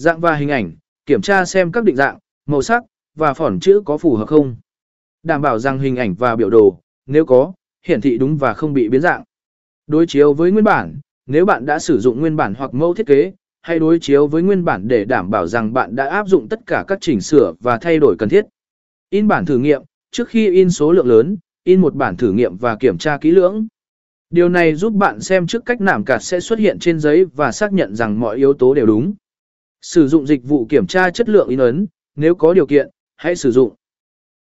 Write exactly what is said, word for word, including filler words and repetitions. dạng và hình ảnh, kiểm tra xem các định dạng, màu sắc và phỏng chữ có phù hợp không. Đảm bảo rằng hình ảnh và biểu đồ, nếu có, hiển thị đúng và không bị biến dạng. Đối chiếu với nguyên bản, nếu bạn đã sử dụng nguyên bản hoặc mẫu thiết kế, hãy đối chiếu với nguyên bản để đảm bảo rằng bạn đã áp dụng tất cả các chỉnh sửa và thay đổi cần thiết. In bản thử nghiệm, trước khi in số lượng lớn, in một bản thử nghiệm và kiểm tra kỹ lưỡng. Điều này giúp bạn xem trước cách name card sẽ xuất hiện trên giấy và xác nhận rằng mọi yếu tố đều đúng. Sử dụng dịch vụ kiểm tra chất lượng in ấn, nếu có điều kiện, hãy sử dụng.